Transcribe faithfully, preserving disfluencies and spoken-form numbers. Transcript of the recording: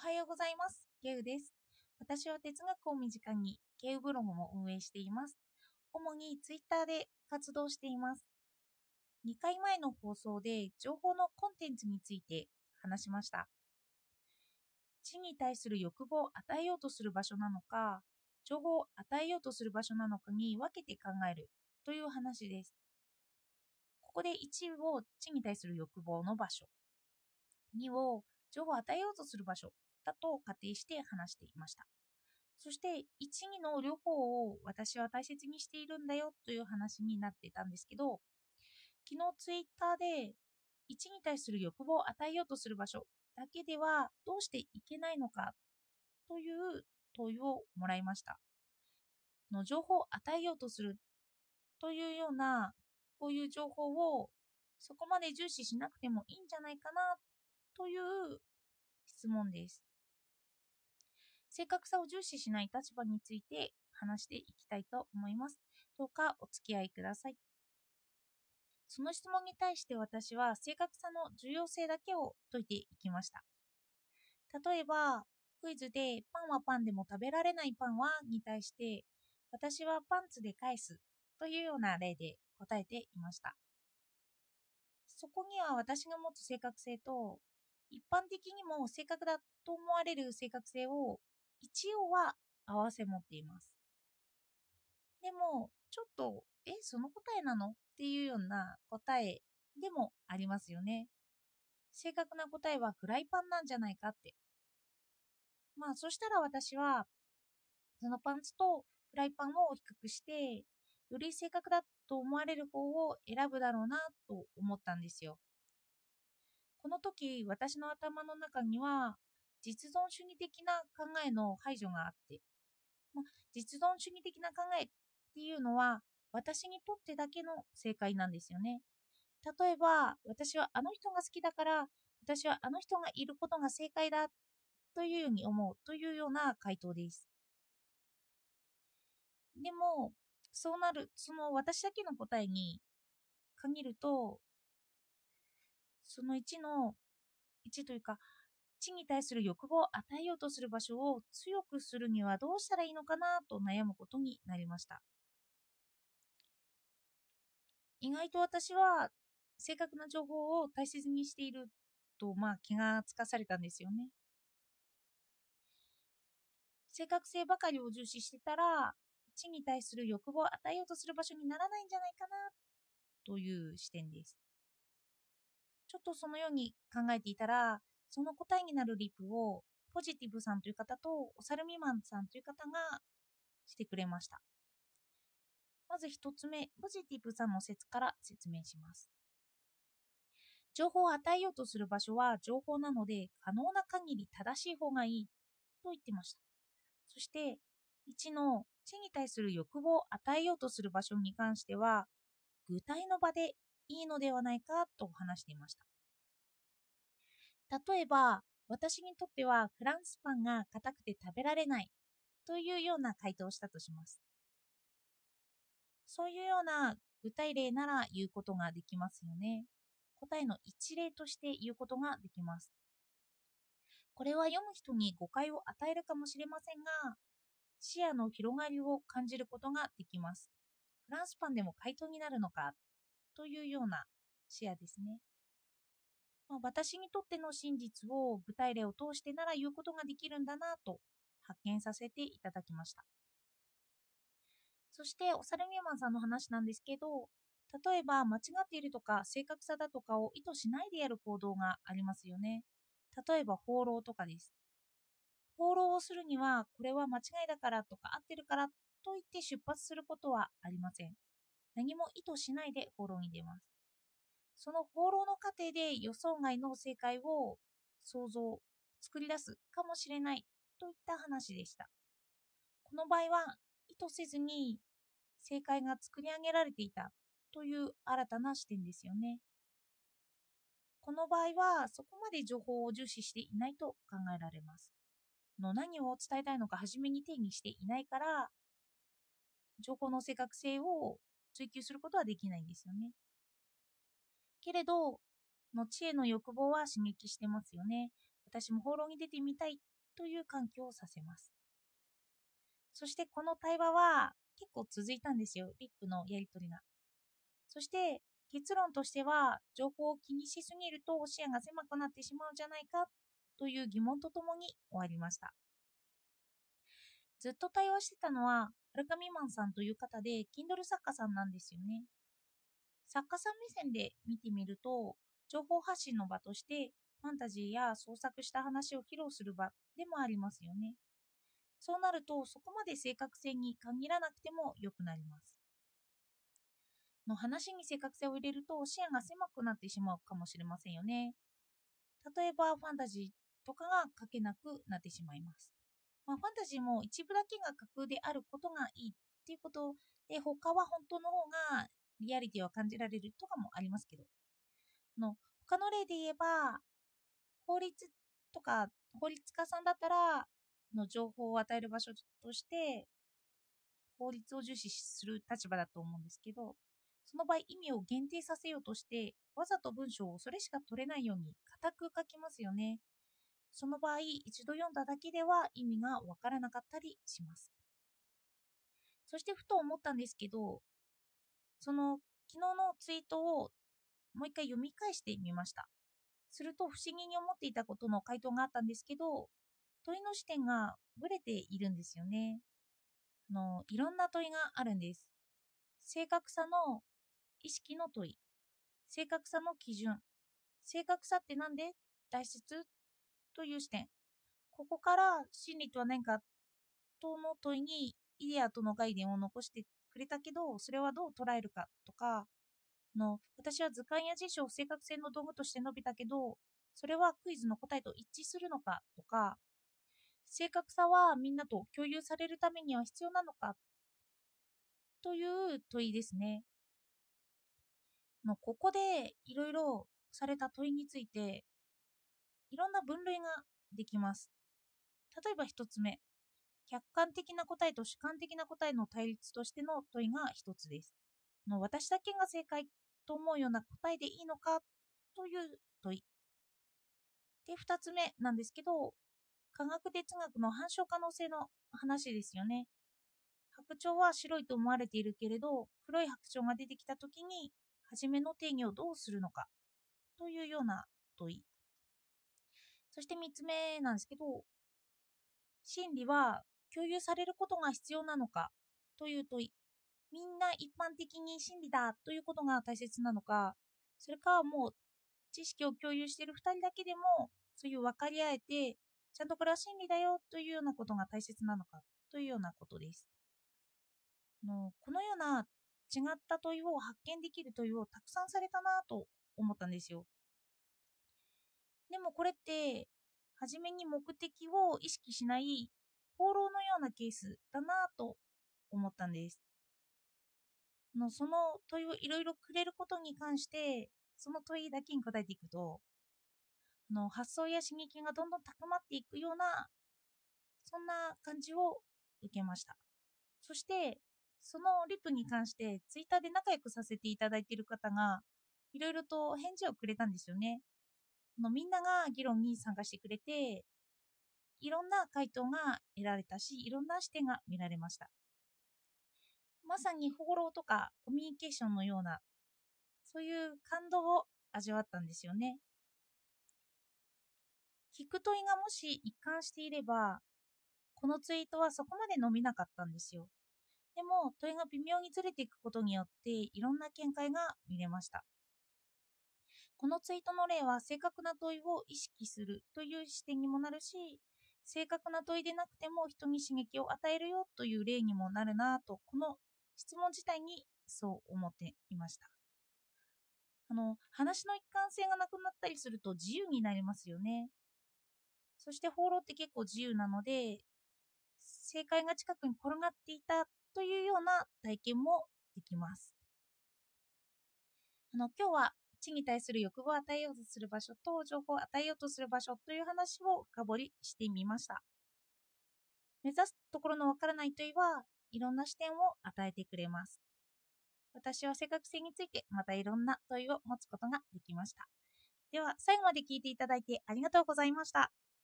はようございます。ゲウです。私は哲学を身近にゲウブログも運営しています。主にツイッターで活動しています。にかいまえの放送で情報のコンテンツについて話しました。知に対する欲望を与えようとする場所なのか、情報を与えようとする場所なのかに分けて考えるという話です。ここでいちを知に対する欲望の場所、にを情報を与えようとする場所だと仮定して話していました。そしていち、にの両方を私は大切にしているんだよという話になってたんですけど、昨日ツイッターでいちに対する欲望を与えようとする場所だけではどうしていけないのかという問いをもらいました。の情報を与えようとするというようなこういう情報をそこまで重視しなくてもいいんじゃないかなという質問です。正確さを重視しない立場について話していきたいと思います。どうかお付き合いください。その質問に対して私は正確さの重要性だけを解いていきました。例えばクイズでパンはパンでも食べられないパンはに対して私はパンツで返すというような例で答えていました。そこには私が持つ正確性と一般的にも正確だと思われる正確性を一応は合わせ持っています。でもちょっとえその答えなのっていうような答えでもありますよね。正確な答えはフライパンなんじゃないかって。まあそしたら私はそのパンツとフライパンを比較してより正確だと思われる方を選ぶだろうなと思ったんですよ。この時私の頭の中には実存主義的な考えの排除があって、まあ、実存主義的な考えっていうのは私にとってだけの正解なんですよね。例えば私はあの人が好きだから私はあの人がいることが正解だというように思うというような回答です。でもそうなる、その私だけの答えに限ると、そのいちの、いちというか、知に対する欲望を与えようとする場所を強くするにはどうしたらいいのかなと悩むことになりました。意外と私は正確な情報を大切にしていると、まあ、気がつかされたんですよね。正確性ばかりを重視してたら、知に対する欲望を与えようとする場所にならないんじゃないかなという視点です。ちょっとそのように考えていたら、その答えになるリプをポジティブさんという方とおさるみまんさんという方がしてくれました。まずひとつめ、ポジティブさんの説から説明します。情報を与えようとする場所は情報なので、可能な限り正しい方がいいと言ってました。そして、いちの知に対する欲望を与えようとする場所に関しては、具体の場でいいのではないかと話していました。例えば、私にとってはフランスパンが硬くて食べられないというような回答をしたとします。そういうような具体例なら言うことができますよね。答えの一例として言うことができます。これは読む人に誤解を与えるかもしれませんが、視野の広がりを感じることができます。フランスパンでも回答になるのかというような視野ですね。まあ、私にとっての真実を具体例を通してなら言うことができるんだなと発見させていただきました。そしておさるみまんさんの話なんですけど、例えば間違っているとか正確さだとかを意図しないでやる行動がありますよね。例えば放浪とかです。放浪をするには、これは間違いだからとか合ってるからといって出発することはありません。何も意図しないで放浪に出ます。その放浪の過程で予想外の正解を想像、作り出すかもしれないといった話でした。この場合は、意図せずに正解が作り上げられていたという新たな視点ですよね。この場合は、そこまで情報を重視していないと考えられます。の何を伝えたいのか初めに定義していないから、情報の正確性を追求することはできないんですよね。けれど、の知への欲望は刺激してますよね。私も放浪に出てみたいという喚起をさせます。そしてこの対話は結構続いたんですよ、リップのやり取りが。そして結論としては、情報を気にしすぎると視野が狭くなってしまうんじゃないかという疑問とともに終わりました。ずっと対話してたのははるかみまんさんという方で、 Kindle 作家さんなんですよね。作家さん目線で見てみると、情報発信の場としてファンタジーや創作した話を披露する場でもありますよね。そうなると、そこまで正確性に限らなくても良くなります。の話に正確性を入れると視野が狭くなってしまうかもしれませんよね。例えばファンタジーとかが書けなくなってしまいます。まあ、ファンタジーも一部だけが架空であることがいいっていうことで、他は本当の方がリアリティを感じられるとかもありますけど、の他の例で言えば、法律とか法律家さんだったらの情報を与える場所として法律を重視する立場だと思うんですけど、その場合意味を限定させようとしてわざと文章をそれしか取れないように固く書きますよね。その場合一度読んだだけでは意味がわからなかったりします。そしてふと思ったんですけど、その昨日のツイートをもう一回読み返してみました。すると不思議に思っていたことの回答があったんですけど、問いの視点がぶれているんですよね。あのいろんな問いがあるんです。正確さの意識の問い、正確さの基準、正確さってなんで大切という視点、ここから真理とは何かとの問いにイデアとの概念を残してくれたけど、それはどう捉えるかとかの、私は図鑑や辞書を正確性の道具として述べたけど、それはクイズの答えと一致するのかとか、正確さはみんなと共有されるためには必要なのかという問いですね。もうここでいろいろされた問いについていろんな分類ができます。例えばひとつめ、客観的な答えと主観的な答えの対立としての問いがひとつです。の私だけが正解と思うような答えでいいのかという問い。で、ふたつめなんですけど、科学哲学の反証可能性の話ですよね。白鳥は白いと思われているけれど、黒い白鳥が出てきたときに、初めの定義をどうするのかというような問い。そしてみっつめなんですけど、真理は共有されることが必要なのかという問い。みんな一般的に真理だということが大切なのか、それかもう知識を共有しているふたりだけでもそういう分かり合えて、ちゃんとこれは真理だよというようなことが大切なのかというようなことです。のこのような違った問いを発見できる問いをたくさんされたなと思ったんですよ。でもこれって初めに目的を意識しない放浪のようなケースだなと思ったんです。のその問いをいろいろくれることに関して、その問いだけに答えていくと、の発想や刺激がどんどん高まっていくような、そんな感じを受けました。そしてそのリプに関してツイッターで仲良くさせていただいている方がいろいろと返事をくれたんですよね。のみんなが議論に参加してくれて、いろんな回答が得られたし、いろんな視点が見られました。まさに放浪とかコミュニケーションのような、そういう感動を味わったんですよね。聞く問いがもし一貫していれば、このツイートはそこまで伸びなかったんですよ。でも問いが微妙にずれていくことによっていろんな見解が見れました。このツイートの例は正確な問いを意識するという視点にもなるし、正確な問いでなくても人に刺激を与えるよという例にもなるなと、この質問自体にそう思っていました。あの話の一貫性がなくなったりすると自由になりますよね。そして放浪って結構自由なので、正解が近くに転がっていたというような体験もできます。あの今日は知に対する欲望を与えようとする場所と情報を与えようとする場所という話を深掘りしてみました。目指すところのわからない問いはいろんな視点を与えてくれます。私は正確性についてまたいろんな問いを持つことができました。では最後まで聞いていただいてありがとうございました。